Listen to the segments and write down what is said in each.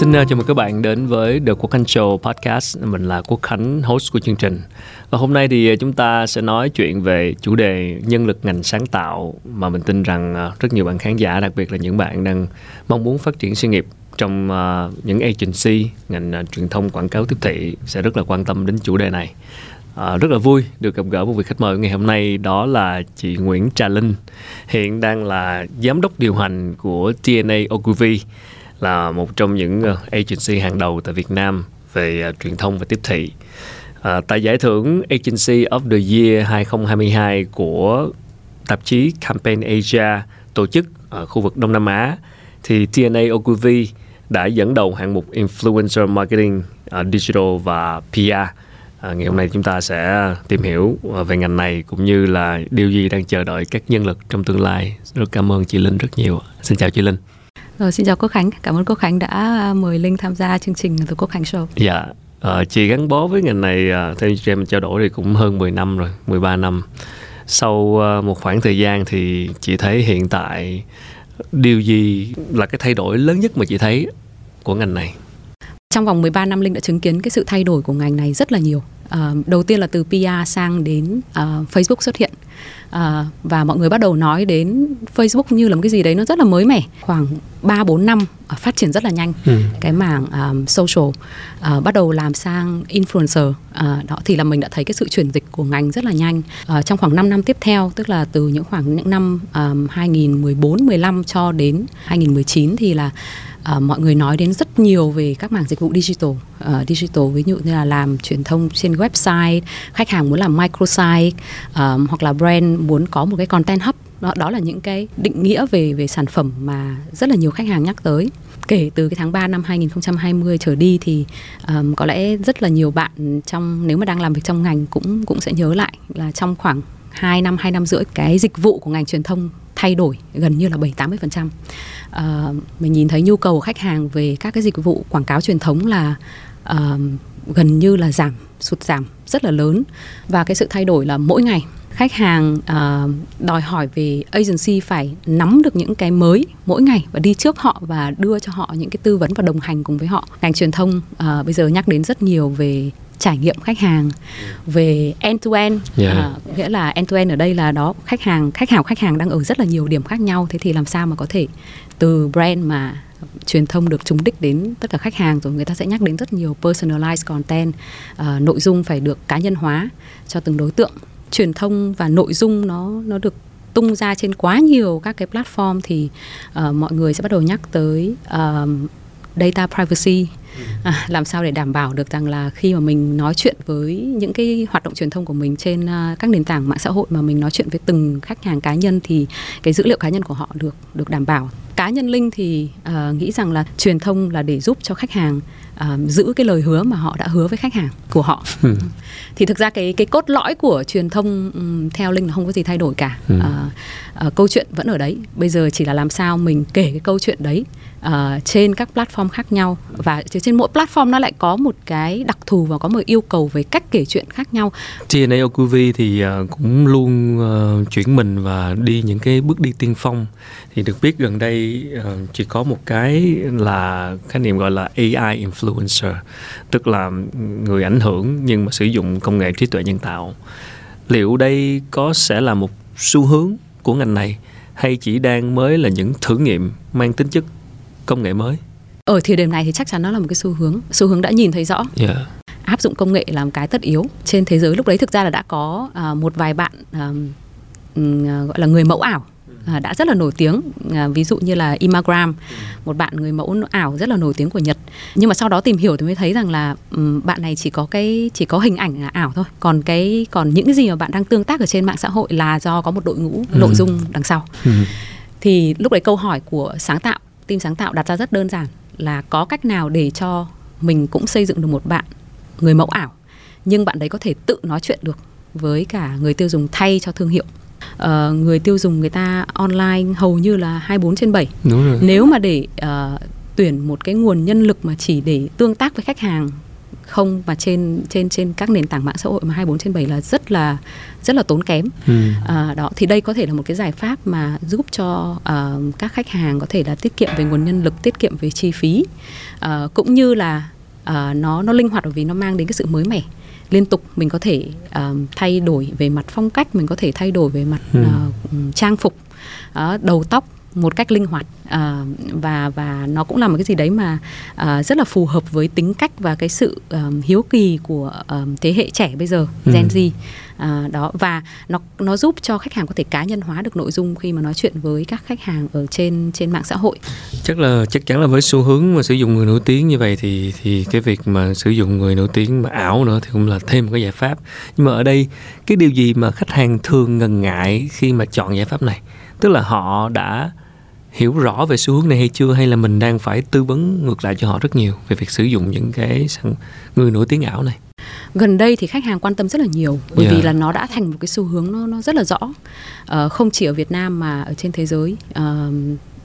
Xin chào mừng các bạn đến với The Quoc Khanh Show Podcast. Mình là Quốc Khánh, host của chương trình. Và hôm nay thì chúng ta sẽ nói chuyện về chủ đề nhân lực ngành sáng tạo mà mình tin rằng rất nhiều bạn khán giả, đặc biệt là những bạn đang mong muốn phát triển sự nghiệp trong những agency, ngành truyền thông quảng cáo tiếp thị sẽ rất là quan tâm đến chủ đề này. Rất là vui được gặp gỡ một vị khách mời ngày hôm nay, đó là chị Nguyễn Trà Linh, hiện đang là giám đốc điều hành của T&A Ogilvy, là một trong những agency hàng đầu tại Việt Nam về truyền thông và tiếp thị. Tại giải thưởng Agency of the Year 2022 của tạp chí Campaign Asia tổ chức ở khu vực Đông Nam Á, thì T&A Ogilvy đã dẫn đầu hạng mục Influencer Marketing, Digital và PR. Ngày hôm nay chúng ta sẽ tìm hiểu về ngành này cũng như là điều gì đang chờ đợi các nhân lực trong tương lai. Rất cảm ơn chị Linh rất nhiều. Xin chào chị Linh. Xin chào Quốc Khánh, cảm ơn Quốc Khánh đã mời Linh tham gia chương trình The Quoc Khanh Show. Dạ, chị gắn bó với ngành này, theo chị em trao đổi thì cũng hơn 10 năm rồi, 13 năm. Sau một khoảng thời gian thì chị thấy hiện tại điều gì là cái thay đổi lớn nhất mà chị thấy của ngành này? Trong vòng 13 năm Linh đã chứng kiến cái sự thay đổi của ngành này rất là nhiều. Đầu tiên là từ PR sang đến Facebook xuất hiện, và mọi người bắt đầu nói đến Facebook như là một cái gì đấy nó rất là mới mẻ. Khoảng 3-4 năm phát triển rất là nhanh. Cái mảng social bắt đầu làm sang influencer, đó thì là mình đã thấy cái sự chuyển dịch của ngành rất là nhanh. Trong khoảng 5 năm tiếp theo, tức là từ những khoảng những năm 2014-15 cho đến 2019 thì là mọi người nói đến rất nhiều về các mảng dịch vụ digital, ví dụ như là làm truyền thông trên website, khách hàng muốn làm microsite, hoặc là brand muốn có một cái content hub. Đó là những cái định nghĩa về sản phẩm mà rất là nhiều khách hàng nhắc tới. Kể từ cái tháng 3 năm 2020 trở đi thì có lẽ rất là nhiều bạn nếu mà đang làm việc trong ngành cũng sẽ nhớ lại là trong khoảng 2 năm, 2 năm rưỡi, cái dịch vụ của ngành truyền thông thay đổi gần như là 70-80%. Mình nhìn thấy nhu cầu của khách hàng về các cái dịch vụ quảng cáo truyền thống là gần như là sụt giảm rất là lớn. Và cái sự thay đổi là mỗi ngày khách hàng đòi hỏi về agency phải nắm được những cái mới mỗi ngày và đi trước họ và đưa cho họ những cái tư vấn và đồng hành cùng với họ. Ngành truyền thông bây giờ nhắc đến rất nhiều về trải nghiệm khách hàng, về end-to-end, nghĩa là end-to-end ở đây là đó, khách hàng đang ở rất là nhiều điểm khác nhau. Thế thì làm sao mà có thể từ brand mà truyền thông được trúng đích đến tất cả khách hàng, rồi người ta sẽ nhắc đến rất nhiều personalized content, nội dung phải được cá nhân hóa cho từng đối tượng. Truyền thông và nội dung nó được tung ra trên quá nhiều các cái platform thì mọi người sẽ bắt đầu nhắc tới data privacy. Làm sao để đảm bảo được rằng là khi mà mình nói chuyện với những cái hoạt động truyền thông của mình trên các nền tảng mạng xã hội, mà mình nói chuyện với từng khách hàng cá nhân thì cái dữ liệu cá nhân của họ được đảm bảo. Cá nhân Linh thì nghĩ rằng là truyền thông là để giúp cho khách hàng giữ cái lời hứa mà họ đã hứa với khách hàng của họ. Thì thực ra cái cốt lõi của truyền thông theo Linh là không có gì thay đổi cả. Câu chuyện vẫn ở đấy. Bây giờ chỉ là làm sao mình kể cái câu chuyện đấy trên các platform khác nhau, và trên mỗi platform nó lại có một cái đặc thù và có một yêu cầu về cách kể chuyện khác nhau. T&A Ogilvy thì cũng luôn chuyển mình và đi những cái bước đi tiên phong. Thì được biết gần đây chỉ có một cái là khái niệm gọi là AI influencer, tức là người ảnh hưởng nhưng mà sử dụng công nghệ trí tuệ nhân tạo. Liệu đây có sẽ là một xu hướng của ngành này hay chỉ đang mới là những thử nghiệm mang tính chất công nghệ mới? Ở thời điểm này thì chắc chắn nó là một cái xu hướng đã nhìn thấy rõ. Áp dụng công nghệ là một cái tất yếu trên thế giới. Lúc đấy thực ra là đã có một vài bạn gọi là người mẫu ảo đã rất là nổi tiếng, ví dụ như là Imagram, một bạn người mẫu ảo rất là nổi tiếng của Nhật. Nhưng mà sau đó tìm hiểu thì mới thấy rằng là bạn này chỉ có hình ảnh ảo thôi, còn những cái gì mà bạn đang tương tác ở trên mạng xã hội là do có một đội ngũ nội dung đằng sau. Thì lúc đấy câu hỏi của team sáng tạo đặt ra rất đơn giản là có cách nào để cho mình cũng xây dựng được một bạn người mẫu ảo, nhưng bạn đấy có thể tự nói chuyện được với cả người tiêu dùng thay cho thương hiệu. Người tiêu dùng người ta online hầu như là 24/7. Đúng rồi. Nếu mà để tuyển một cái nguồn nhân lực mà chỉ để tương tác với khách hàng không và trên các nền tảng mạng xã hội mà 24/7 là rất là tốn kém. Đó thì đây có thể là một cái giải pháp mà giúp cho các khách hàng có thể là tiết kiệm về nguồn nhân lực, tiết kiệm về chi phí, cũng như là nó linh hoạt bởi vì nó mang đến cái sự mới mẻ liên tục. Mình có thể thay đổi về mặt phong cách, mình có thể thay đổi về mặt trang phục, đầu tóc một cách linh hoạt, và nó cũng là một cái gì đấy mà rất là phù hợp với tính cách và cái sự hiếu kỳ của thế hệ trẻ bây giờ, Gen Z. Đó, và nó giúp cho khách hàng có thể cá nhân hóa được nội dung khi mà nói chuyện với các khách hàng ở trên mạng xã hội. Chắc chắn là với xu hướng mà sử dụng người nổi tiếng như vậy thì cái việc mà sử dụng người nổi tiếng mà ảo nữa thì cũng là thêm một cái giải pháp. Nhưng mà ở đây cái điều gì mà khách hàng thường ngần ngại khi mà chọn giải pháp này? Tức là họ đã hiểu rõ về xu hướng này hay chưa, hay là mình đang phải tư vấn ngược lại cho họ rất nhiều về việc sử dụng những cái người nổi tiếng ảo này? Gần đây thì khách hàng quan tâm rất là nhiều, bởi vì là nó đã thành một cái xu hướng nó rất là rõ, không chỉ ở Việt Nam mà ở trên thế giới.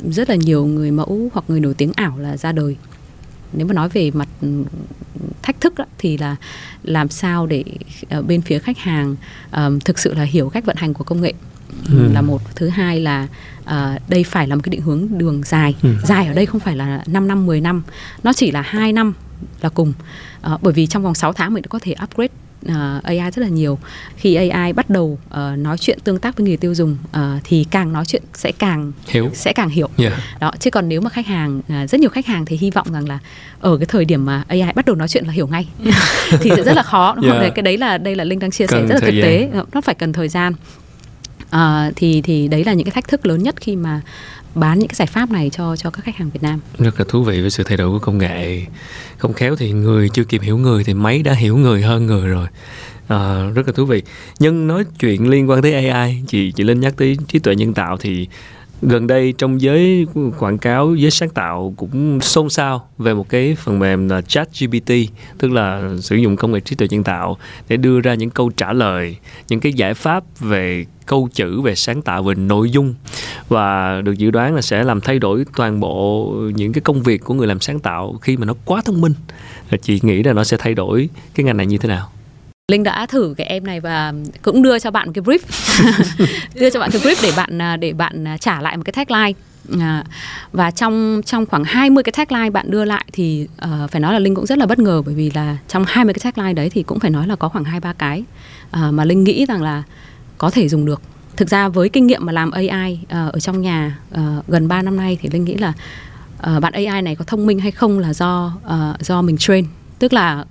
Rất là nhiều người mẫu hoặc người nổi tiếng ảo là ra đời. Nếu mà nói về mặt thách thức đó, thì là làm sao để bên phía khách hàng thực sự là hiểu cách vận hành của công nghệ là một. Thứ hai là đây phải là một cái định hướng đường dài. Dài ở đây không phải là 5 năm, 10 năm, nó chỉ là 2 năm là cùng. Bởi vì trong vòng 6 tháng mình đã có thể upgrade AI rất là nhiều. Khi AI bắt đầu nói chuyện tương tác với người tiêu dùng thì càng nói chuyện sẽ càng hiểu. Đó, chứ còn nếu mà khách hàng rất nhiều khách hàng thì hy vọng rằng là ở cái thời điểm mà AI bắt đầu nói chuyện là hiểu ngay thì sẽ rất là khó, đúng không? Cái đấy là đây là Linh đang chia sẻ rất là thực tế, nó phải cần thời gian. Thì đấy là những cái thách thức lớn nhất khi mà bán những cái giải pháp này cho các khách hàng Việt Nam. Rất là thú vị với sự thay đổi của công nghệ. Không khéo thì người chưa kịp hiểu người thì máy đã hiểu người hơn người rồi. Rất là thú vị. Nhưng nói chuyện liên quan tới AI, chị Linh nhắc tới trí tuệ nhân tạo thì gần đây trong giới quảng cáo, giới sáng tạo cũng xôn xao về một cái phần mềm là ChatGPT, tức là sử dụng công nghệ trí tuệ nhân tạo để đưa ra những câu trả lời, những cái giải pháp về câu chữ, về sáng tạo, về nội dung, và được dự đoán là sẽ làm thay đổi toàn bộ những cái công việc của người làm sáng tạo khi mà nó quá thông minh. Chị nghĩ là nó sẽ thay đổi cái ngành này như thế nào? Linh đã thử cái em này và cũng đưa cho bạn cái brief để bạn trả lại một cái tagline, và trong khoảng 20 cái tagline bạn đưa lại thì phải nói là Linh cũng rất là bất ngờ, bởi vì là trong 20 cái tagline đấy thì cũng phải nói là có khoảng 2-3 cái mà Linh nghĩ rằng là có thể dùng được. Thực ra với kinh nghiệm mà làm AI ở trong nhà gần 3 năm nay thì Linh nghĩ là bạn AI này có thông minh hay không là do mình train, tức là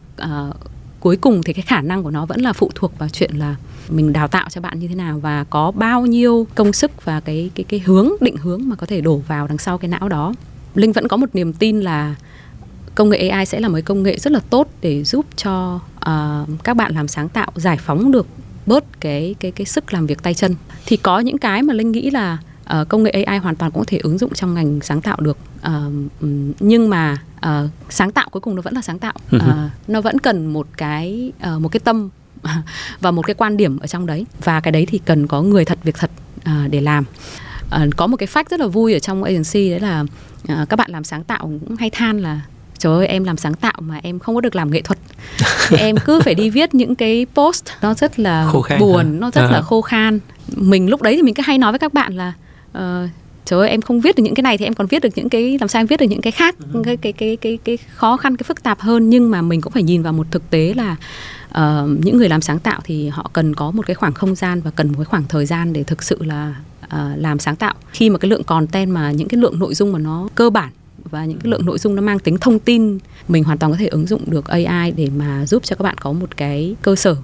cuối cùng thì cái khả năng của nó vẫn là phụ thuộc vào chuyện là mình đào tạo cho bạn như thế nào và có bao nhiêu công sức và cái hướng, định hướng mà có thể đổ vào đằng sau cái não đó. Linh vẫn có một niềm tin là công nghệ AI sẽ là một công nghệ rất là tốt để giúp cho các bạn làm sáng tạo giải phóng được bớt cái sức làm việc tay chân. Thì có những cái mà Linh nghĩ là công nghệ AI hoàn toàn cũng có thể ứng dụng trong ngành sáng tạo được, nhưng mà sáng tạo cuối cùng nó vẫn là sáng tạo, nó vẫn cần một cái tâm và một cái quan điểm ở trong đấy, và cái đấy thì cần có người thật việc thật để làm. Có một cái fact rất là vui ở trong agency, đấy là các bạn làm sáng tạo cũng hay than là trời ơi, em làm sáng tạo mà em không có được làm nghệ thuật. Em cứ phải đi viết những cái post nó rất là buồn, nó rất là khô khan. Mình lúc đấy thì mình cứ hay nói với các bạn là trời ơi, em không viết được những cái này thì em còn viết được những cái, làm sao em viết được những cái khác, cái khó khăn, cái phức tạp hơn. Nhưng mà mình cũng phải nhìn vào một thực tế là những người làm sáng tạo thì họ cần có một cái khoảng không gian và cần một cái khoảng thời gian để thực sự là làm sáng tạo. Khi mà cái lượng content, mà những cái lượng nội dung mà nó cơ bản và những cái lượng nội dung nó mang tính thông tin, mình hoàn toàn có thể ứng dụng được AI để mà giúp cho các bạn có một cái cơ sở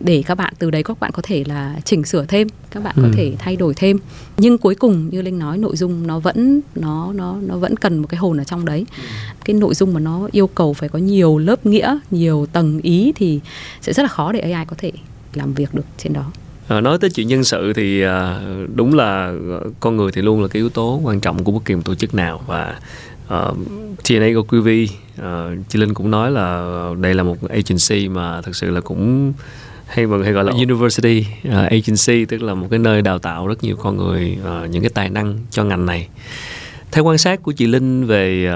để các bạn từ đấy các bạn có thể là chỉnh sửa thêm, các bạn có thể thay đổi thêm. Nhưng cuối cùng như Linh nói, nội dung nó vẫn nó vẫn cần một cái hồn ở trong đấy. Cái nội dung mà nó yêu cầu phải có nhiều lớp nghĩa, nhiều tầng ý thì sẽ rất là khó để AI có thể làm việc được trên đó. Nói tới chuyện nhân sự thì đúng là con người thì luôn là cái yếu tố quan trọng của bất kỳ một tổ chức nào, và T&A Ogilvy, chị Linh cũng nói là đây là một agency mà thực sự là cũng hay gọi là university agency, tức là một cái nơi đào tạo rất nhiều con người, những cái tài năng cho ngành này. Theo quan sát của chị Linh về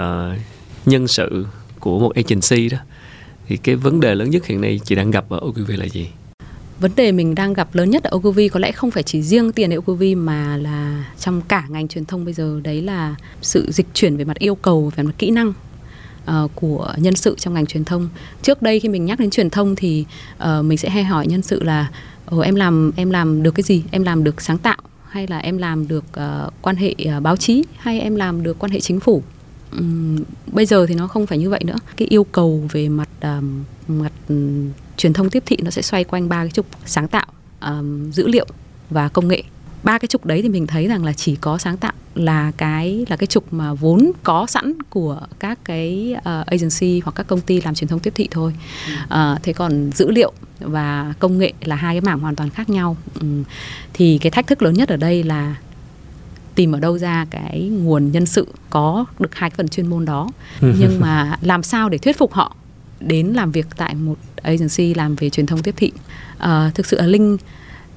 nhân sự của một agency đó Thì cái vấn đề lớn nhất hiện nay chị đang gặp ở Ogilvy là gì? Vấn đề mình đang gặp lớn nhất ở Ogilvy có lẽ không phải chỉ riêng T&A Ogilvy mà là trong cả ngành truyền thông bây giờ, đấy là sự dịch chuyển về mặt yêu cầu, về mặt kỹ năng của nhân sự trong ngành truyền thông. Trước đây khi mình nhắc đến truyền thông thì mình sẽ hay hỏi nhân sự là em làm được cái gì? Em làm được sáng tạo hay là em làm được quan hệ báo chí hay em làm được quan hệ chính phủ? Bây giờ thì nó không phải như vậy nữa. Cái yêu cầu về mặt truyền thông tiếp thị nó sẽ xoay quanh ba cái trục: sáng tạo, dữ liệu và công nghệ. Ba cái trục đấy thì mình thấy rằng là chỉ có sáng tạo là cái trục mà vốn có sẵn của các cái agency hoặc các công ty làm truyền thông tiếp thị thôi. Thế còn dữ liệu và công nghệ là hai cái mảng hoàn toàn khác nhau. Thì cái thách thức lớn nhất ở đây là tìm ở đâu ra cái nguồn nhân sự có được hai cái phần chuyên môn đó, nhưng mà làm sao để thuyết phục họ đến làm việc tại một agency làm về truyền thông tiếp thị. Thực sự là Linh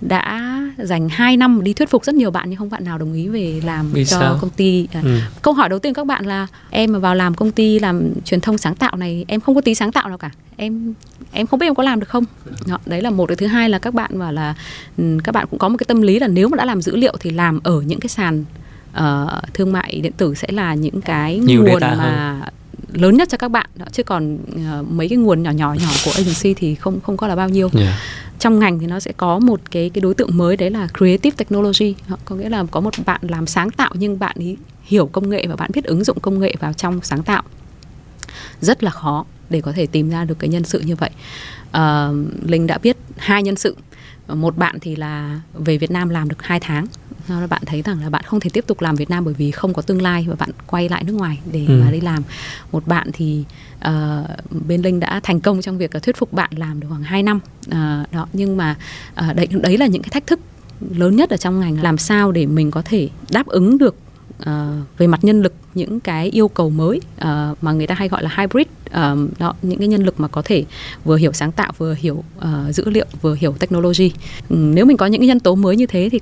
đã dành 2 năm đi thuyết phục rất nhiều bạn nhưng không bạn nào đồng ý về làm công ty. Câu hỏi đầu tiên các bạn là em mà vào làm công ty làm truyền thông sáng tạo này em không có tí sáng tạo nào cả, em không biết em có làm được không. Đấy là một. Cái thứ hai là các bạn bảo là các bạn cũng có một cái tâm lý là nếu mà đã làm dữ liệu thì làm ở những cái sàn thương mại điện tử sẽ là những cái nhiều nguồn mà lớn nhất cho các bạn đó. Chứ còn mấy cái nguồn nhỏ của agency thì không có là bao nhiêu. Trong ngành thì nó sẽ có một cái đối tượng mới, đấy là creative technology, có nghĩa là có một bạn làm sáng tạo nhưng bạn ý hiểu công nghệ và bạn biết ứng dụng công nghệ vào trong sáng tạo. Rất là khó để có thể tìm ra được cái nhân sự như vậy. Linh đã biết 2 nhân sự, một bạn thì là về Việt Nam làm được 2 tháng, bạn thấy rằng là bạn không thể tiếp tục làm Việt Nam bởi vì không có tương lai và bạn quay lại nước ngoài để mà đi làm. Một bạn thì bên Linh đã thành công trong việc thuyết phục bạn làm được khoảng 2 năm đó. Nhưng mà đấy là những cái thách thức lớn nhất ở trong ngành, làm sao để mình có thể đáp ứng được về mặt nhân lực những cái yêu cầu mới mà người ta hay gọi là hybrid đó, những cái nhân lực mà có thể vừa hiểu sáng tạo, vừa hiểu dữ liệu, vừa hiểu technology. Nếu mình có những cái nhân tố mới như thế thì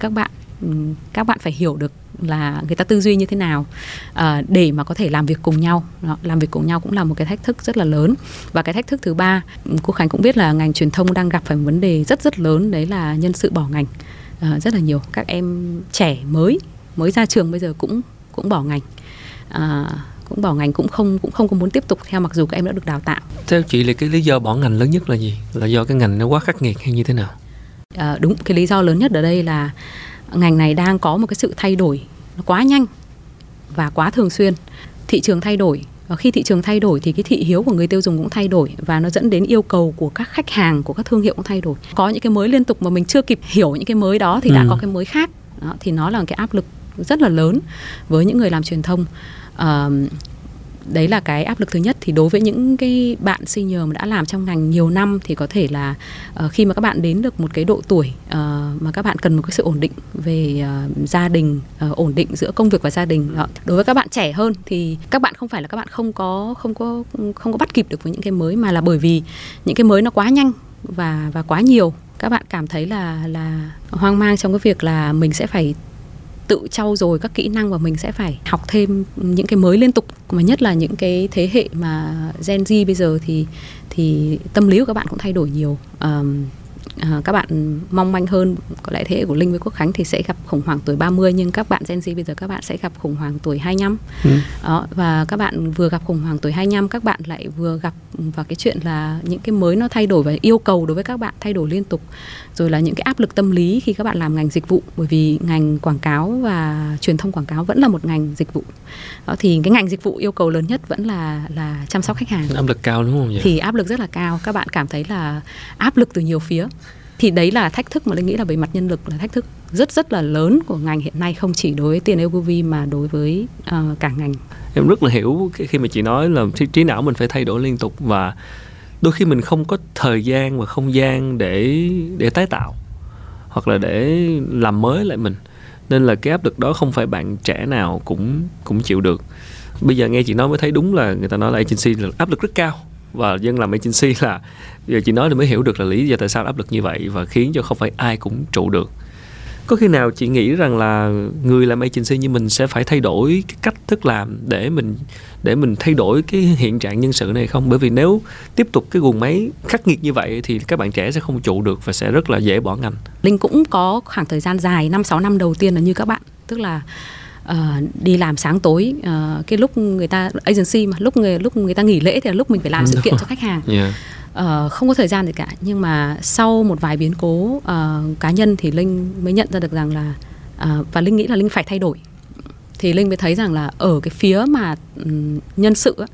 các bạn phải hiểu được là người ta tư duy như thế nào để mà có thể làm việc cùng nhau. Đó, làm việc cùng nhau cũng là một cái thách thức rất là lớn. Và cái thách thức thứ ba, cô Khánh cũng biết là ngành truyền thông đang gặp phải một vấn đề rất rất lớn, đấy là nhân sự bỏ ngành rất là nhiều. Các em trẻ mới ra trường bây giờ cũng bỏ ngành, cũng không có muốn tiếp tục theo mặc dù các em đã được đào tạo. Theo chị là cái lý do bỏ ngành lớn nhất là gì? Là do cái ngành nó quá khắc nghiệt hay như thế nào? Đúng, cái lý do lớn nhất ở đây là ngành này đang có một cái sự thay đổi nó quá nhanh và quá thường xuyên. Thị trường thay đổi, và khi thị trường thay đổi thì cái thị hiếu của người tiêu dùng cũng thay đổi, và nó dẫn đến yêu cầu của các khách hàng, của các thương hiệu cũng thay đổi. Có những cái mới liên tục mà mình chưa kịp hiểu những cái mới đó thì đã có cái mới khác. Đó, thì nó là một cái áp lực rất là lớn với những người làm truyền thông. Đấy là cái áp lực thứ nhất. Thì đối với những cái bạn senior mà đã làm trong ngành nhiều năm thì có thể là khi mà các bạn đến được một cái độ tuổi mà các bạn cần một cái sự ổn định về gia đình, ổn định giữa công việc và gia đình. Đối với các bạn trẻ hơn thì các bạn không phải là các bạn không có bắt kịp được với những cái mới, mà là bởi vì những cái mới nó quá nhanh và quá nhiều. Các bạn cảm thấy là hoang mang trong cái việc là mình sẽ phải tự trau dồi các kỹ năng và mình sẽ phải học thêm những cái mới liên tục, mà nhất là những cái thế hệ mà Gen Z bây giờ thì tâm lý của các bạn cũng thay đổi nhiều. Các bạn mong manh hơn, có lẽ thế hệ của Linh với Quốc Khánh thì sẽ gặp khủng hoảng tuổi 30, nhưng các bạn Gen Z bây giờ các bạn sẽ gặp khủng hoảng tuổi 25. Đó, và các bạn vừa gặp khủng hoảng tuổi 25, các bạn lại vừa gặp vào cái chuyện là những cái mới nó thay đổi và yêu cầu đối với các bạn thay đổi liên tục, rồi là những cái áp lực tâm lý khi các bạn làm ngành dịch vụ, bởi vì ngành quảng cáo và truyền thông quảng cáo vẫn là một ngành dịch vụ. Đó, thì cái ngành dịch vụ yêu cầu lớn nhất vẫn là chăm sóc khách hàng. Áp lực cao đúng không nhỉ? Thì áp lực rất là cao, các bạn cảm thấy là áp lực từ nhiều phía. Thì đấy là thách thức mà Linh nghĩ là về mặt nhân lực là thách thức rất rất là lớn của ngành hiện nay, không chỉ đối với T&A Ogilvy mà đối với cả ngành. Em rất là hiểu khi mà chị nói là trí não mình phải thay đổi liên tục, và đôi khi mình không có thời gian và không gian để tái tạo hoặc là để làm mới lại mình, nên là cái áp lực đó không phải bạn trẻ nào cũng chịu được. Bây giờ nghe chị nói mới thấy đúng là người ta nói là agency là áp lực rất cao, và dân làm agency là giờ chị nói thì mới hiểu được là lý do tại sao áp lực như vậy và khiến cho không phải ai cũng trụ được. Có khi nào chị nghĩ rằng là người làm agency như mình sẽ phải thay đổi cái cách thức làm để mình thay đổi cái hiện trạng nhân sự này không? Bởi vì nếu tiếp tục cái guồng máy khắc nghiệt như vậy thì các bạn trẻ sẽ không trụ được và sẽ rất là dễ bỏ ngành. Linh cũng có khoảng thời gian dài 5-6 năm đầu tiên là như các bạn, tức là đi làm sáng tối, cái lúc người ta agency mà lúc người ta nghỉ lễ thì là lúc mình phải làm sự kiện cho khách hàng. Yeah. Không có thời gian gì cả. Nhưng mà sau một vài biến cố cá nhân thì Linh mới nhận ra được rằng là và Linh nghĩ là Linh phải thay đổi. Thì Linh mới thấy rằng là ở cái phía mà nhân sự á,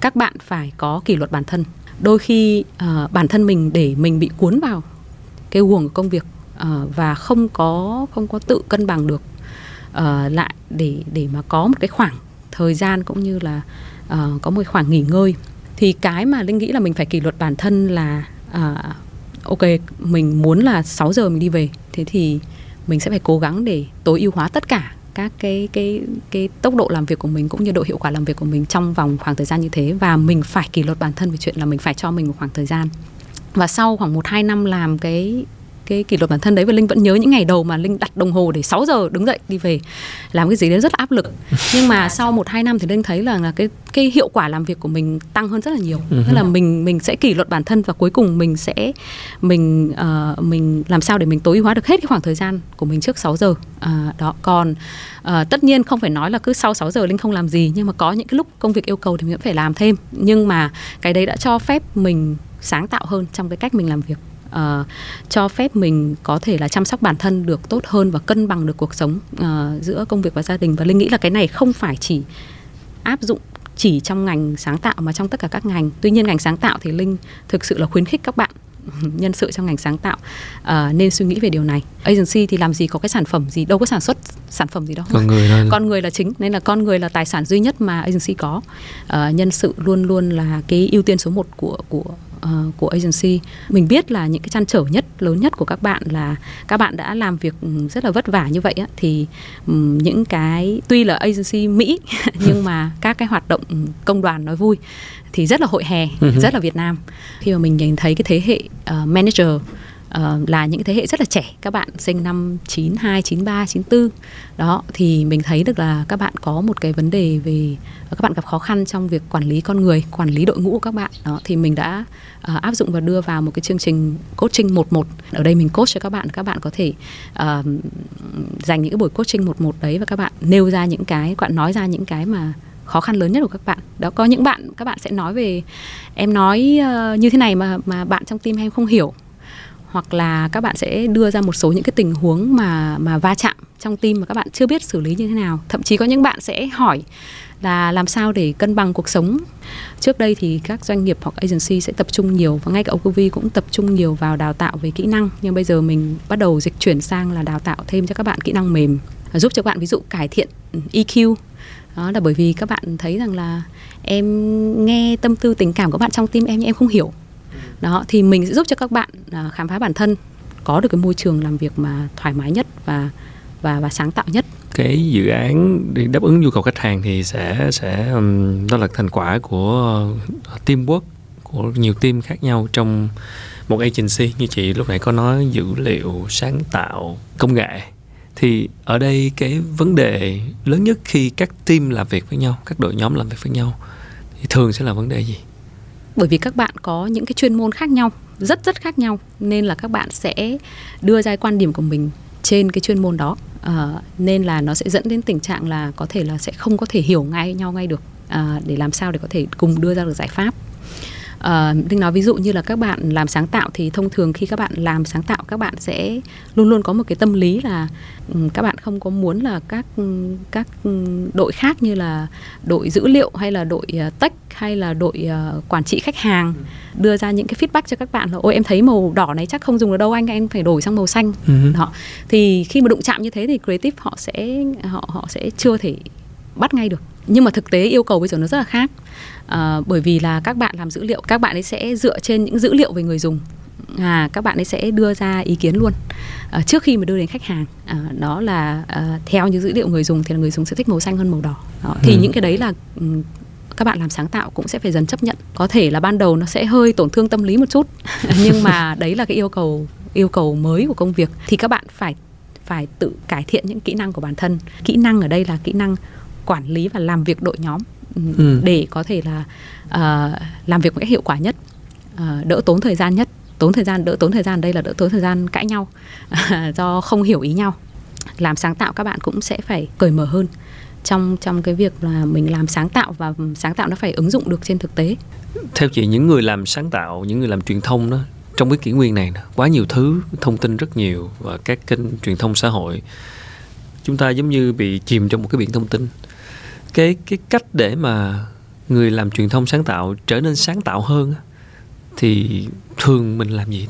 các bạn phải có kỷ luật bản thân. Đôi khi bản thân mình để mình bị cuốn vào cái guồng công việc và không có tự cân bằng được lại để mà có một cái khoảng thời gian cũng như là có một khoảng nghỉ ngơi. Thì cái mà Linh nghĩ là mình phải kỷ luật bản thân là ok, mình muốn là 6 giờ mình đi về, thế thì mình sẽ phải cố gắng để tối ưu hóa tất cả các cái tốc độ làm việc của mình cũng như độ hiệu quả làm việc của mình trong vòng khoảng thời gian như thế. Và mình phải kỷ luật bản thân về chuyện là mình phải cho mình một khoảng thời gian. Và sau khoảng 1-2 năm làm cái kỷ luật bản thân đấy, và Linh vẫn nhớ những ngày đầu mà Linh đặt đồng hồ để 6 giờ đứng dậy đi về làm cái gì đấy rất là áp lực. Nhưng mà sau 1-2 năm thì Linh thấy là cái hiệu quả làm việc của mình tăng hơn rất là nhiều. Tức là mình sẽ kỷ luật bản thân và cuối cùng mình sẽ mình làm sao để mình tối ưu hóa được hết cái khoảng thời gian của mình trước 6 giờ. Đó, còn tất nhiên không phải nói là cứ sau 6 giờ Linh không làm gì, nhưng mà có những cái lúc công việc yêu cầu thì mình vẫn phải làm thêm. Nhưng mà cái đấy đã cho phép mình sáng tạo hơn trong cái cách mình làm việc. Cho phép mình có thể là chăm sóc bản thân được tốt hơn và cân bằng được cuộc sống giữa công việc và gia đình. Và Linh nghĩ là cái này không phải chỉ áp dụng chỉ trong ngành sáng tạo mà trong tất cả các ngành. Tuy nhiên ngành sáng tạo thì Linh thực sự là khuyến khích các bạn nhân sự trong ngành sáng tạo nên suy nghĩ về điều này. Agency thì làm gì có cái sản phẩm gì, đâu có sản xuất sản phẩm gì đâu. Con người là chính, nên là con người là tài sản duy nhất mà agency có. Nhân sự luôn luôn là cái ưu tiên số 1 của agency. Mình biết là những cái trăn trở lớn nhất của các bạn là các bạn đã làm việc rất là vất vả như vậy á, thì những cái tuy là agency Mỹ nhưng mà các cái hoạt động công đoàn nói vui thì rất là hội hè, rất là Việt Nam. Khi mà mình nhìn thấy cái thế hệ manager là những thế hệ rất là trẻ, các bạn sinh năm 92, 93, 94. Đó, thì mình thấy được là các bạn có một cái vấn đề về các bạn gặp khó khăn trong việc quản lý con người, quản lý đội ngũ của các bạn. Đó, thì mình đã áp dụng và đưa vào một cái chương trình coaching 1-1. Ở đây mình coach cho các bạn có thể dành những cái buổi coaching 1-1 đấy và các bạn nêu ra những cái, các bạn nói ra những cái mà khó khăn lớn nhất của các bạn. Đó, có những bạn các bạn sẽ nói về em nói như thế này mà bạn trong team em không hiểu. Hoặc là các bạn sẽ đưa ra một số những cái tình huống mà va chạm trong team mà các bạn chưa biết xử lý như thế nào. Thậm chí có những bạn sẽ hỏi là làm sao để cân bằng cuộc sống. Trước đây thì các doanh nghiệp hoặc agency sẽ tập trung nhiều, và ngay cả Ogilvy cũng tập trung nhiều vào đào tạo về kỹ năng. Nhưng bây giờ mình bắt đầu dịch chuyển sang là đào tạo thêm cho các bạn kỹ năng mềm, giúp cho các bạn ví dụ cải thiện EQ. Đó là bởi vì các bạn thấy rằng là em nghe tâm tư tình cảm của bạn trong team em nhưng em không hiểu. Đó, thì mình sẽ giúp cho các bạn khám phá bản thân, có được cái môi trường làm việc mà thoải mái nhất và sáng tạo nhất. Cái dự án để đáp ứng nhu cầu khách hàng thì sẽ đó là thành quả của teamwork của nhiều team khác nhau trong một agency. Như chị lúc nãy có nói dữ liệu, sáng tạo, công nghệ, thì ở đây cái vấn đề lớn nhất khi các team làm việc với nhau, các đội nhóm làm việc với nhau thì thường sẽ là vấn đề gì? Bởi vì các bạn có những cái chuyên môn khác nhau, rất khác nhau, nên là các bạn sẽ đưa ra quan điểm của mình trên cái chuyên môn đó. Nên là nó sẽ dẫn đến tình trạng là có thể là sẽ không có thể hiểu nhau ngay được, để làm sao để có thể cùng đưa ra được giải pháp. Linh nói ví dụ như là các bạn làm sáng tạo thì thông thường khi các bạn làm sáng tạo các bạn sẽ luôn luôn có một cái tâm lý là các bạn không có muốn là các đội khác như là đội dữ liệu hay là đội tech hay là đội quản trị khách hàng đưa ra những cái feedback cho các bạn là ôi em thấy màu đỏ này chắc không dùng được đâu anh, em phải đổi sang màu xanh. Đó. Thì khi mà đụng chạm như thế thì creative họ sẽ chưa thể bắt ngay được. Nhưng mà thực tế yêu cầu bây giờ nó rất là khác, bởi vì là các bạn làm dữ liệu, các bạn ấy sẽ dựa trên những dữ liệu về người dùng, các bạn ấy sẽ đưa ra ý kiến luôn trước khi mà đưa đến khách hàng. Đó là theo những dữ liệu người dùng thì là người dùng sẽ thích màu xanh hơn màu đỏ. Đó. Thì những cái đấy là các bạn làm sáng tạo cũng sẽ phải dần chấp nhận. Có thể là ban đầu nó sẽ hơi tổn thương tâm lý một chút nhưng mà đấy là cái yêu cầu mới của công việc. Thì các bạn phải phải tự cải thiện những kỹ năng của bản thân. Kỹ năng ở đây là kỹ năng quản lý và làm việc đội nhóm để có thể là làm việc một cách hiệu quả nhất, đỡ tốn thời gian nhất. Đỡ tốn thời gian đây là đỡ tốn thời gian cãi nhau do không hiểu ý nhau. Làm sáng tạo các bạn cũng sẽ phải cởi mở hơn trong cái việc là mình làm sáng tạo, và sáng tạo nó phải ứng dụng được trên thực tế. Theo chị, những người làm sáng tạo, những người làm truyền thông đó, trong cái kỷ nguyên này quá nhiều thứ, thông tin rất nhiều và các kênh truyền thông xã hội, chúng ta giống như bị chìm trong một cái biển thông tin. Cái cách để mà người làm truyền thông sáng tạo trở nên sáng tạo hơn thì thường mình làm gì?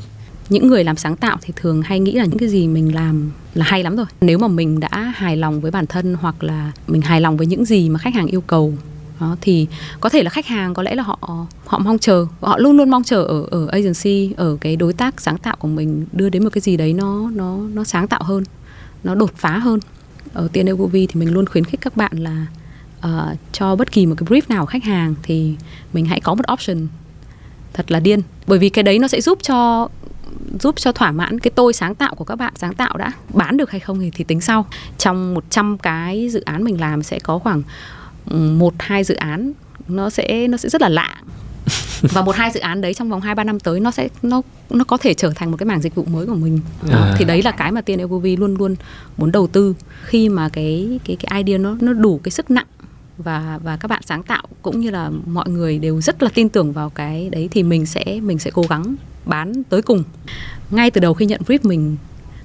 Những người làm sáng tạo thì thường hay nghĩ là những cái gì mình làm là hay lắm rồi. Nếu mà mình đã hài lòng với bản thân hoặc là mình hài lòng với những gì mà khách hàng yêu cầu đó, thì có thể là khách hàng có lẽ là họ mong chờ, họ luôn luôn mong chờ ở agency, ở cái đối tác sáng tạo của mình đưa đến một cái gì đấy nó sáng tạo hơn, nó đột phá hơn. Ở T&A Ogilvy thì mình luôn khuyến khích các bạn là cho bất kỳ một cái brief nào của khách hàng thì mình hãy có một option thật là điên, bởi vì cái đấy nó sẽ giúp cho thỏa mãn cái tôi sáng tạo của các bạn. Sáng tạo đã bán được hay không thì tính sau. Trong 100 cái dự án mình làm sẽ có khoảng 1-2 dự án nó sẽ rất là lạ, và 1-2 dự án đấy trong vòng 2-3 năm tới nó có thể trở thành một cái mảng dịch vụ mới của mình. Thì đấy là cái mà T&A Ogilvy luôn luôn muốn đầu tư, khi mà cái idea nó đủ cái sức nặng và các bạn sáng tạo cũng như là mọi người đều rất là tin tưởng vào cái đấy, thì mình sẽ cố gắng bán tới cùng. Ngay từ đầu khi nhận brief,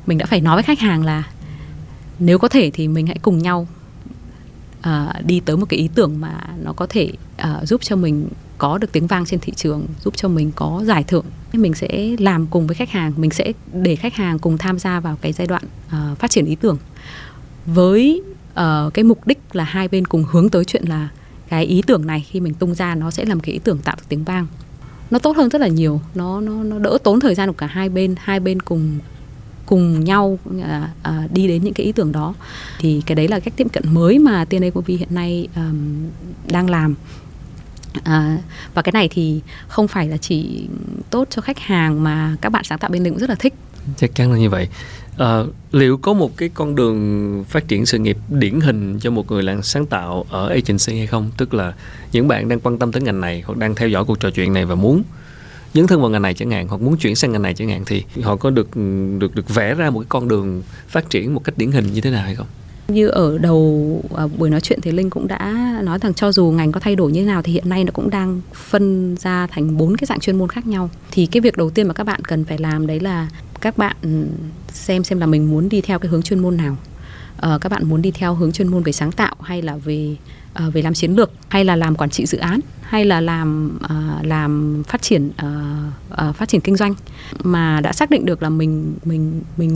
mình đã phải nói với khách hàng là nếu có thể thì mình hãy cùng nhau đi tới một cái ý tưởng mà nó có thể giúp cho mình có được tiếng vang trên thị trường, giúp cho mình có giải thưởng. Mình sẽ làm cùng với khách hàng, mình sẽ để khách hàng cùng tham gia vào cái giai đoạn phát triển ý tưởng, với cái mục đích là hai bên cùng hướng tới chuyện là cái ý tưởng này khi mình tung ra nó sẽ làm cái ý tưởng tạo được tiếng vang. Nó tốt hơn rất là nhiều, nó đỡ tốn thời gian của cả hai bên cùng nhau đi đến những cái ý tưởng đó. Thì cái đấy là cách tiếp cận mới mà T&A Ogilvy hiện nay đang làm. Và cái này thì không phải là chỉ tốt cho khách hàng mà các bạn sáng tạo bên mình cũng rất là thích. Chắc chắn là như vậy. Liệu có một cái con đường phát triển sự nghiệp điển hình cho một người làm sáng tạo ở agency hay không? Tức là những bạn đang quan tâm tới ngành này hoặc đang theo dõi cuộc trò chuyện này và muốn dấn thân vào ngành này chẳng hạn, hoặc muốn chuyển sang ngành này chẳng hạn, thì họ có được vẽ ra một cái con đường phát triển một cách điển hình như thế nào hay không? Như ở đầu buổi nói chuyện thì Linh cũng đã nói rằng cho dù ngành có thay đổi như thế nào thì hiện nay nó cũng đang phân ra thành 4 cái dạng chuyên môn khác nhau. Thì cái việc đầu tiên mà các bạn cần phải làm đấy là các bạn xem là mình muốn đi theo cái hướng chuyên môn nào. Các bạn muốn đi theo hướng chuyên môn về sáng tạo, hay là về làm chiến lược, hay là làm quản trị dự án, hay là làm phát triển kinh doanh. Mà đã xác định được là mình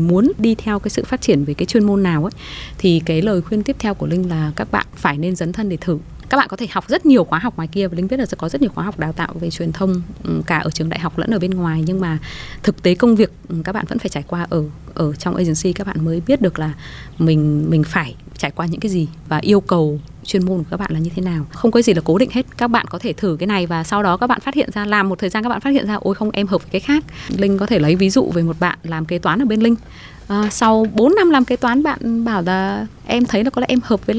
muốn đi theo cái sự phát triển về cái chuyên môn nào ấy, thì cái lời khuyên tiếp theo của Linh là các bạn phải nên dấn thân để thử. Các bạn có thể học rất nhiều khóa học ngoài kia, và Linh biết là sẽ có rất nhiều khóa học đào tạo về truyền thông cả ở trường đại học lẫn ở bên ngoài, nhưng mà thực tế công việc các bạn vẫn phải trải qua ở trong agency, các bạn mới biết được là mình phải trải qua những cái gì và yêu cầu chuyên môn của các bạn là như thế nào. Không có gì là cố định hết, các bạn có thể thử cái này và sau đó các bạn phát hiện ra, làm một thời gian các bạn phát hiện ra ôi không, em hợp với cái khác. Linh có thể lấy ví dụ về một bạn làm kế toán ở bên Linh. Sau 4 năm làm kế toán, bạn bảo là em thấy là có lẽ em hợp với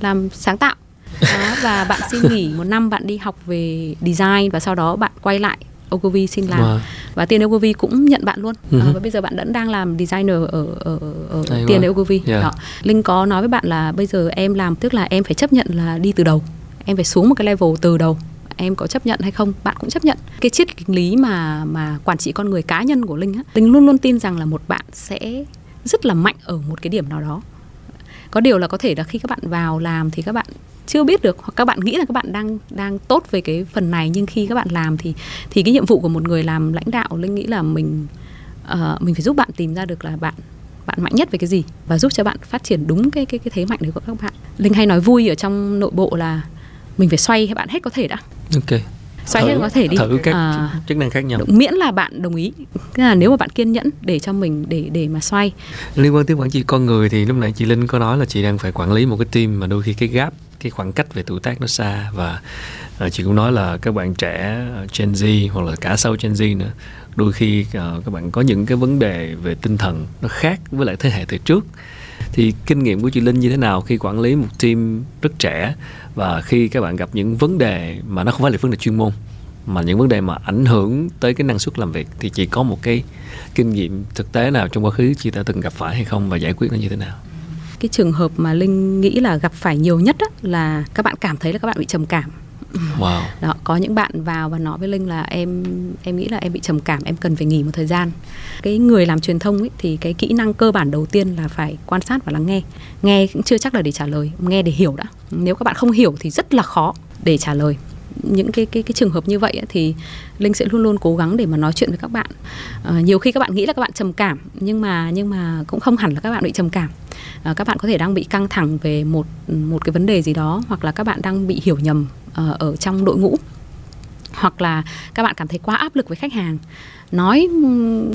làm sáng tạo. Đó, và bạn xin nghỉ 1 năm, bạn đi học về design, và sau đó bạn quay lại Ogilvy xin làm. Wow. Và T&A Ogilvy cũng nhận bạn luôn. Và bây giờ bạn vẫn đang làm designer ở T&A Ogilvy. Đó. Linh có nói với bạn là bây giờ em làm, tức là em phải chấp nhận là đi từ đầu, em phải xuống một cái level từ đầu. Em có chấp nhận hay không? Bạn cũng chấp nhận. Cái triết lý mà quản trị con người cá nhân của Linh á, Linh luôn luôn tin rằng là một bạn sẽ rất là mạnh ở một cái điểm nào đó. Có điều là có thể là khi các bạn vào làm thì các bạn chưa biết được, hoặc các bạn nghĩ là các bạn đang tốt về cái phần này, nhưng khi các bạn làm thì cái nhiệm vụ của một người làm lãnh đạo, Linh nghĩ là mình phải giúp bạn tìm ra được là bạn mạnh nhất về cái gì, và giúp cho bạn phát triển đúng cái thế mạnh đấy của các bạn. Linh hay nói vui ở trong nội bộ là mình phải xoay bạn hết có thể đã. Ok. Xoay hết có thể đi. Thử các chức năng khác nhau. Miễn là bạn đồng ý. Tức là nếu mà bạn kiên nhẫn để cho mình để mà xoay. Liên quan tới quản trị con người thì lúc nãy chị Linh có nói là chị đang phải quản lý một cái team mà đôi khi cái gap, cái khoảng cách về tuổi tác nó xa, và chị cũng nói là các bạn trẻ Gen Z hoặc là cả sau Gen Z nữa đôi khi các bạn có những cái vấn đề về tinh thần nó khác với lại thế hệ thời trước. Thì kinh nghiệm của chị Linh như thế nào khi quản lý một team rất trẻ và khi các bạn gặp những vấn đề mà nó không phải là vấn đề chuyên môn mà những vấn đề mà ảnh hưởng tới cái năng suất làm việc, thì chị có một cái kinh nghiệm thực tế nào trong quá khứ chị đã từng gặp phải hay không và giải quyết nó như thế nào? Cái trường hợp mà Linh nghĩ là gặp phải nhiều nhất á, là các bạn cảm thấy là các bạn bị trầm cảm. Wow. Đó, có những bạn vào và nói với Linh là em nghĩ là em bị trầm cảm, em cần phải nghỉ một thời gian. Cái người làm truyền thông ấy, thì cái kỹ năng cơ bản đầu tiên là phải quan sát và lắng nghe. Nghe cũng chưa chắc là để trả lời, nghe để hiểu đã. Nếu các bạn không hiểu thì rất là khó để trả lời. Những cái trường hợp như vậy ấy, thì Linh sẽ luôn luôn cố gắng để mà nói chuyện với các bạn. Nhiều khi các bạn nghĩ là các bạn trầm cảm, nhưng mà cũng không hẳn là các bạn bị trầm cảm. Các bạn có thể đang bị căng thẳng về một cái vấn đề gì đó, hoặc là các bạn đang bị hiểu nhầm ở trong đội ngũ, hoặc là các bạn cảm thấy quá áp lực với khách hàng, nói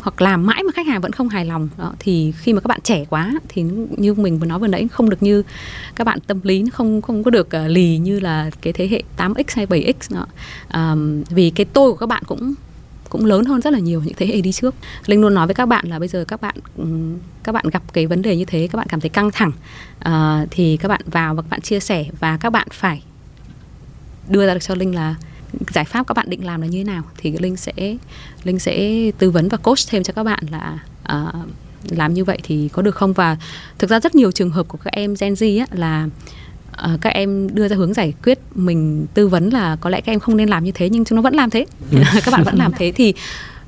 hoặc làm mãi mà khách hàng vẫn không hài lòng. Đó, thì khi mà các bạn trẻ quá thì như mình vừa nói vừa nãy, không được như các bạn tâm lý, không có được lì như là cái thế hệ 8x hay 7x đó. Vì cái tôi của các bạn cũng lớn hơn rất là nhiều những thế hệ đi trước. Linh luôn nói với các bạn là bây giờ các bạn gặp cái vấn đề như thế, các bạn cảm thấy căng thẳng, thì các bạn vào và các bạn chia sẻ, và các bạn phải đưa ra được cho Linh là giải pháp các bạn định làm là như thế nào, thì Linh sẽ tư vấn và coach thêm cho các bạn là làm như vậy thì có được không. Và thực ra rất nhiều trường hợp của các em Gen Z á, là các em đưa ra hướng giải quyết, mình tư vấn là có lẽ các em không nên làm như thế, nhưng chúng nó vẫn làm thế. Các bạn vẫn làm thế, thì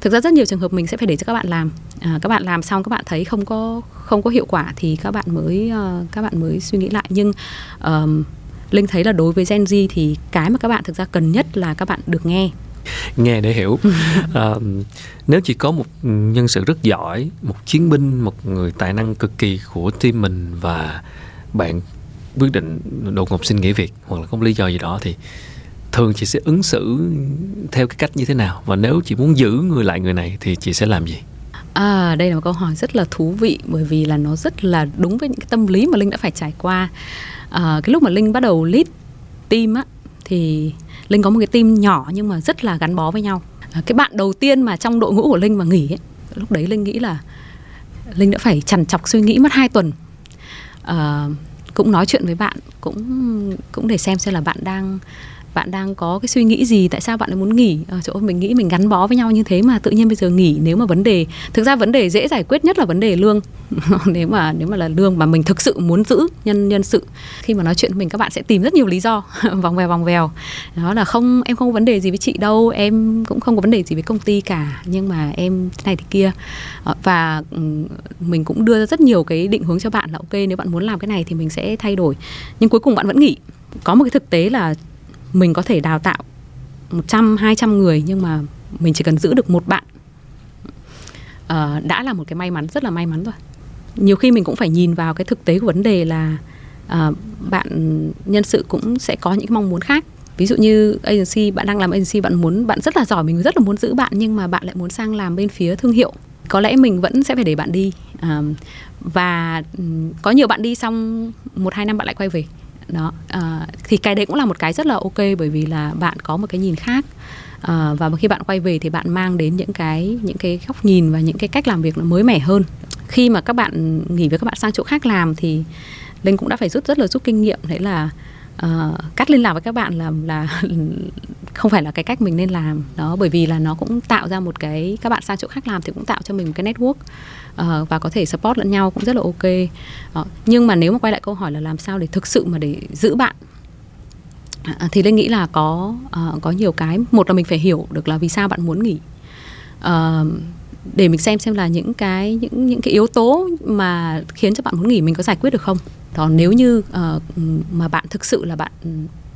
thực ra rất nhiều trường hợp mình sẽ phải để cho các bạn làm. Các bạn làm xong các bạn thấy không có hiệu quả thì các bạn mới suy nghĩ lại. Nhưng Linh thấy là đối với Gen Z thì cái mà các bạn thực ra cần nhất là các bạn được nghe để hiểu. Nếu chỉ có một nhân sự rất giỏi, một chiến binh, một người tài năng cực kỳ của team mình, và bạn quyết định đột ngột xin nghỉ việc hoặc là có lý do gì đó, thì thường chị sẽ ứng xử theo cái cách như thế nào, và nếu chị muốn giữ người này thì chị sẽ làm gì? Đây là một câu hỏi rất là thú vị, bởi vì là nó rất là đúng với những cái tâm lý mà Linh đã phải trải qua. Cái lúc mà Linh bắt đầu lead team á, thì Linh có một cái team nhỏ nhưng mà rất là gắn bó với nhau. Cái bạn đầu tiên mà trong đội ngũ của Linh mà nghỉ ấy, lúc đấy Linh nghĩ là Linh đã phải trằn trọc suy nghĩ mất 2 tuần. Cũng nói chuyện với bạn, cũng để xem là bạn đang có cái suy nghĩ gì, tại sao bạn ấy muốn nghỉ. Chỗ mình nghĩ mình gắn bó với nhau như thế mà tự nhiên bây giờ nghỉ. Nếu mà thực ra vấn đề dễ giải quyết nhất là vấn đề lương. nếu mà là lương mà mình thực sự muốn giữ nhân sự, khi mà nói chuyện với mình các bạn sẽ tìm rất nhiều lý do vòng vèo. Đó là em không có vấn đề gì với chị đâu, em cũng không có vấn đề gì với công ty cả, nhưng mà em thế này thế kia. Và mình cũng đưa ra rất nhiều cái định hướng cho bạn là ok, nếu bạn muốn làm cái này thì mình sẽ thay đổi, nhưng cuối cùng bạn vẫn nghỉ. Có một cái thực tế là mình có thể đào tạo 100, 200 người, nhưng mà mình chỉ cần giữ được một bạn đã là một cái may mắn, rất là may mắn rồi. Nhiều khi mình cũng phải nhìn vào cái thực tế của vấn đề là bạn nhân sự cũng sẽ có những mong muốn khác. Ví dụ như agency, bạn đang làm agency, bạn rất là giỏi, mình rất là muốn giữ bạn, nhưng mà bạn lại muốn sang làm bên phía thương hiệu. Có lẽ mình vẫn sẽ phải để bạn đi. Và có nhiều bạn đi xong 1-2 năm bạn lại quay về. Đó, thì cái đấy cũng là một cái rất là ok, bởi vì là bạn có một cái nhìn khác, và khi bạn quay về thì bạn mang đến những cái góc nhìn và những cái cách làm việc nó mới mẻ hơn. Khi mà các bạn nghỉ việc, các bạn sang chỗ khác làm, thì Linh cũng đã phải rút kinh nghiệm. Đấy là cắt liên lạc với các bạn là không phải là cái cách mình nên làm đó, bởi vì là nó cũng tạo ra một cái, các bạn sang chỗ khác làm thì cũng tạo cho mình một cái network, và có thể support lẫn nhau cũng rất là ok. Nhưng mà nếu mà quay lại câu hỏi là làm sao để thực sự mà để giữ bạn, thì Linh nghĩ là có nhiều cái. Một là mình phải hiểu được là vì sao bạn muốn nghỉ, để mình xem là những cái yếu tố mà khiến cho bạn muốn nghỉ mình có giải quyết được không. Đó, nếu như mà bạn thực sự là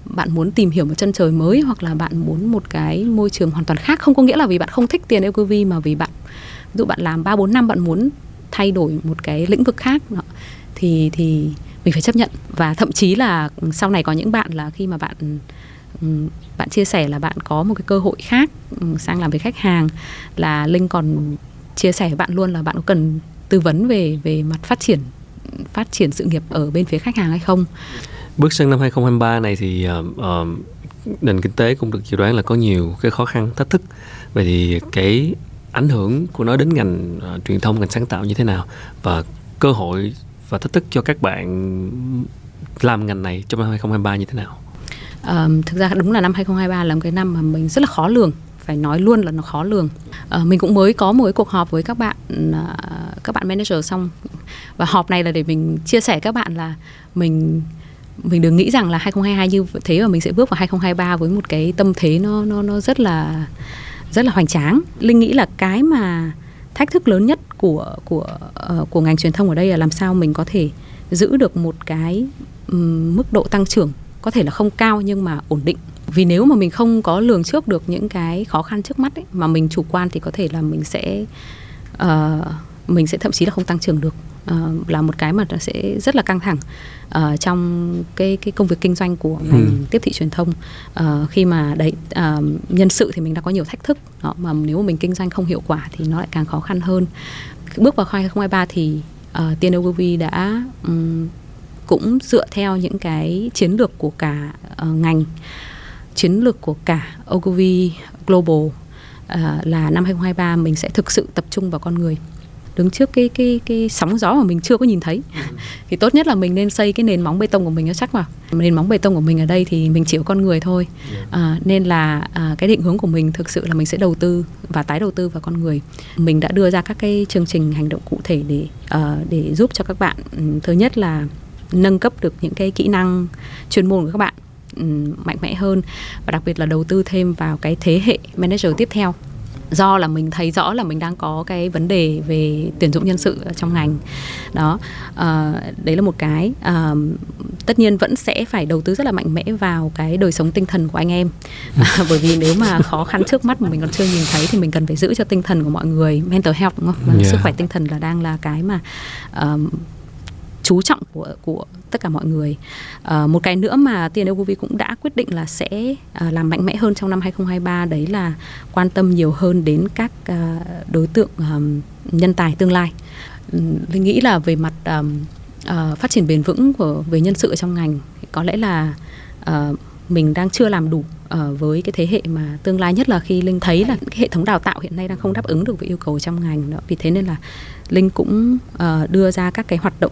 bạn muốn tìm hiểu một chân trời mới, hoặc là bạn muốn một cái môi trường hoàn toàn khác, không có nghĩa là vì bạn không thích tiền Ogilvy, mà vì bạn, ví dụ bạn làm 3-4 năm bạn muốn thay đổi một cái lĩnh vực khác đó, thì mình phải chấp nhận. Và thậm chí là sau này có những bạn là khi mà bạn chia sẻ là bạn có một cái cơ hội khác sang làm với khách hàng, là Linh còn chia sẻ với bạn luôn là bạn có cần tư vấn về mặt phát triển sự nghiệp ở bên phía khách hàng hay không. Bước sang năm 2023 này thì nền kinh tế cũng được dự đoán là có nhiều cái khó khăn, thách thức. Vậy thì cái ảnh hưởng của nó đến ngành truyền thông, ngành sáng tạo như thế nào, và cơ hội và thách thức cho các bạn làm ngành này trong năm 2023 như thế nào? Thực ra đúng là năm 2023 là một cái năm mà mình rất là khó lường, phải nói luôn là nó khó lường. Mình cũng mới có một cái cuộc họp với các bạn manager xong, và họp này là để mình chia sẻ các bạn là mình đừng nghĩ rằng là 2022 như thế và mình sẽ bước vào 2023 với một cái tâm thế nó rất là hoành tráng. Linh nghĩ là cái mà thách thức lớn nhất của ngành truyền thông ở đây là làm sao mình có thể giữ được một cái mức độ tăng trưởng có thể là không cao nhưng mà ổn định. Vì nếu mà mình không có lường trước được những cái khó khăn trước mắt ấy, mà mình chủ quan thì có thể là mình sẽ thậm chí là không tăng trưởng được, là một cái mà nó sẽ rất là căng thẳng trong cái công việc kinh doanh của ngành tiếp thị truyền thông, khi mà đấy nhân sự thì mình đã có nhiều thách thức đó, mà nếu mà mình kinh doanh không hiệu quả thì nó lại càng khó khăn hơn. Bước vào 2023 thì T&A Ogilvy đã cũng dựa theo những cái chiến lược của cả ngành, chiến lược của cả Ogilvy Global, là năm 2023 mình sẽ thực sự tập trung vào con người. Đứng trước cái sóng gió mà mình chưa có nhìn thấy thì tốt nhất là mình nên xây cái nền móng bê tông của mình nó chắc vào. Nền móng bê tông của mình ở đây thì mình chỉ có con người thôi, nên là cái định hướng của mình thực sự là mình sẽ đầu tư và tái đầu tư vào con người. Mình đã đưa ra các cái chương trình hành động cụ thể để giúp cho các bạn, thứ nhất là nâng cấp được những cái kỹ năng chuyên môn của các bạn mạnh mẽ hơn, và đặc biệt là đầu tư thêm vào cái thế hệ manager tiếp theo. Do là mình thấy rõ là mình đang có cái vấn đề về tuyển dụng nhân sự trong ngành đó, đấy là một cái. Tất nhiên vẫn sẽ phải đầu tư rất là mạnh mẽ vào cái đời sống tinh thần của anh em, bởi vì nếu mà khó khăn trước mắt mà mình còn chưa nhìn thấy thì mình cần phải giữ cho tinh thần của mọi người, mental health, đúng không? Yeah. Sức khỏe tinh thần là đang là cái mà chú trọng của tất cả mọi người. Một cái nữa mà T&A Ogilvy cũng đã quyết định là sẽ làm mạnh mẽ hơn trong năm 2023, đấy là quan tâm nhiều hơn đến các đối tượng nhân tài tương lai. Linh nghĩ là về mặt phát triển bền vững về nhân sự trong ngành, có lẽ là mình đang chưa làm đủ với cái thế hệ mà tương lai, nhất là khi Linh thấy là cái hệ thống đào tạo hiện nay đang không đáp ứng được với yêu cầu trong ngành đó. Vì thế nên là Linh cũng đưa ra các cái hoạt động,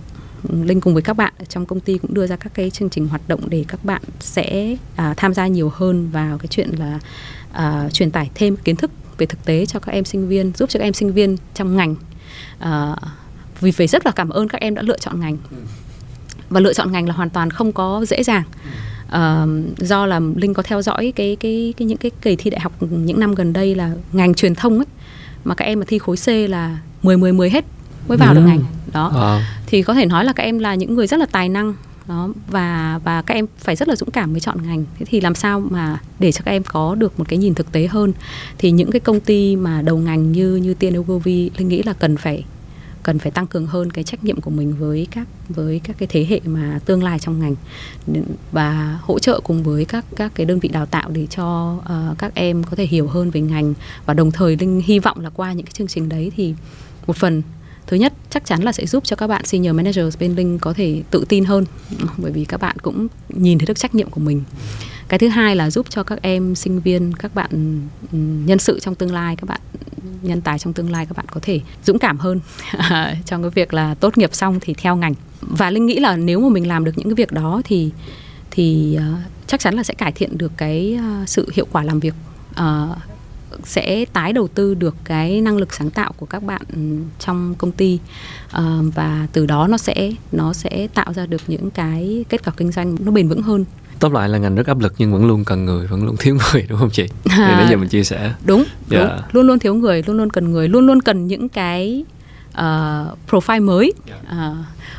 Linh cùng với các bạn trong công ty cũng đưa ra các cái chương trình hoạt động để các bạn sẽ tham gia nhiều hơn vào cái chuyện là truyền tải thêm kiến thức về thực tế cho các em sinh viên, giúp cho các em sinh viên trong ngành. Vì phải rất là cảm ơn các em đã lựa chọn ngành, và lựa chọn ngành là hoàn toàn không có dễ dàng. Do là Linh có theo dõi cái những cái kỳ thi đại học những năm gần đây là ngành truyền thông ấy, mà các em mà thi khối C là 10 hết mới vào được ngành đó. Thì có thể nói là các em là những người rất là tài năng đó, và các em phải rất là dũng cảm mới chọn ngành. Thế thì làm sao mà để cho các em có được một cái nhìn thực tế hơn, thì những cái công ty mà đầu ngành như T&A Ogilvy, Linh nghĩ là cần phải tăng cường hơn cái trách nhiệm của mình với các cái thế hệ mà tương lai trong ngành, và hỗ trợ cùng với các cái đơn vị đào tạo để cho các em có thể hiểu hơn về ngành. Và đồng thời Linh hy vọng là qua những cái chương trình đấy thì một phần, thứ nhất chắc chắn là sẽ giúp cho các bạn senior managers bên Linh có thể tự tin hơn, bởi vì các bạn cũng nhìn thấy được trách nhiệm của mình. Cái thứ hai là giúp cho các em sinh viên, các bạn nhân sự trong tương lai, các bạn nhân tài trong tương lai, các bạn có thể dũng cảm hơn trong cái việc là tốt nghiệp xong thì theo ngành. Và Linh nghĩ là nếu mà mình làm được những cái việc đó thì chắc chắn là sẽ cải thiện được cái sự hiệu quả làm việc, sẽ tái đầu tư được cái năng lực sáng tạo của các bạn trong công ty, và từ đó nó sẽ tạo ra được những cái kết quả kinh doanh nó bền vững hơn. Tóm lại là ngành rất áp lực nhưng vẫn luôn cần người, vẫn luôn thiếu người, đúng không chị? Thì nãy giờ mình chia sẻ. Đúng. Luôn luôn thiếu người, luôn luôn cần người, luôn luôn cần những cái profile mới,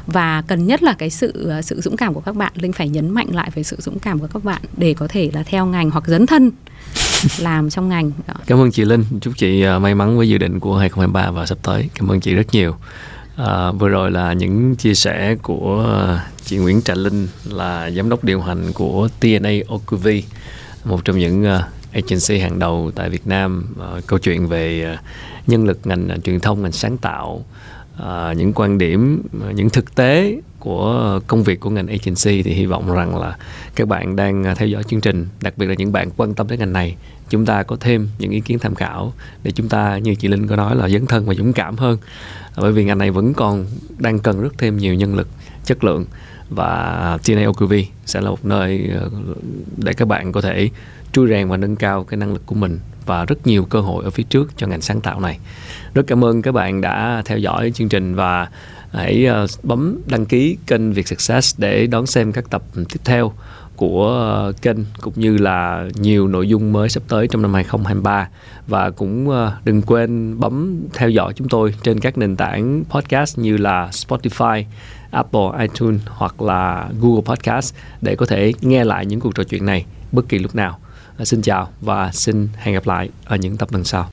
và cần nhất là cái sự dũng cảm của các bạn. Linh phải nhấn mạnh lại về sự dũng cảm của các bạn để có thể là theo ngành hoặc dấn thân làm trong ngành. Cảm ơn chị Linh, chúc chị may mắn với dự định của 2023 và sắp tới. Cảm ơn chị rất nhiều. Vừa rồi là những chia sẻ của chị Nguyễn Trà Linh, là giám đốc điều hành của T&A Ogilvy, một trong những agency hàng đầu tại Việt Nam. Câu chuyện về nhân lực ngành truyền thông, ngành sáng tạo, những quan điểm, những thực tế của công việc của ngành agency, thì hy vọng rằng là các bạn đang theo dõi chương trình, đặc biệt là những bạn quan tâm đến ngành này, chúng ta có thêm những ý kiến tham khảo để chúng ta, như chị Linh có nói, là dấn thân và dũng cảm hơn. Bởi vì ngành này vẫn còn đang cần rất thêm nhiều nhân lực chất lượng, và T&A Ogilvy sẽ là một nơi để các bạn có thể trui rèn và nâng cao cái năng lực của mình, và rất nhiều cơ hội ở phía trước cho ngành sáng tạo này. Rất cảm ơn các bạn đã theo dõi chương trình, và hãy bấm đăng ký kênh Việt Success để đón xem các tập tiếp theo của kênh, cũng như là nhiều nội dung mới sắp tới trong năm 2023. Và cũng đừng quên bấm theo dõi chúng tôi trên các nền tảng podcast như là Spotify, Apple, iTunes hoặc là Google Podcast để có thể nghe lại những cuộc trò chuyện này bất kỳ lúc nào. Xin chào và xin hẹn gặp lại ở những tập lần sau.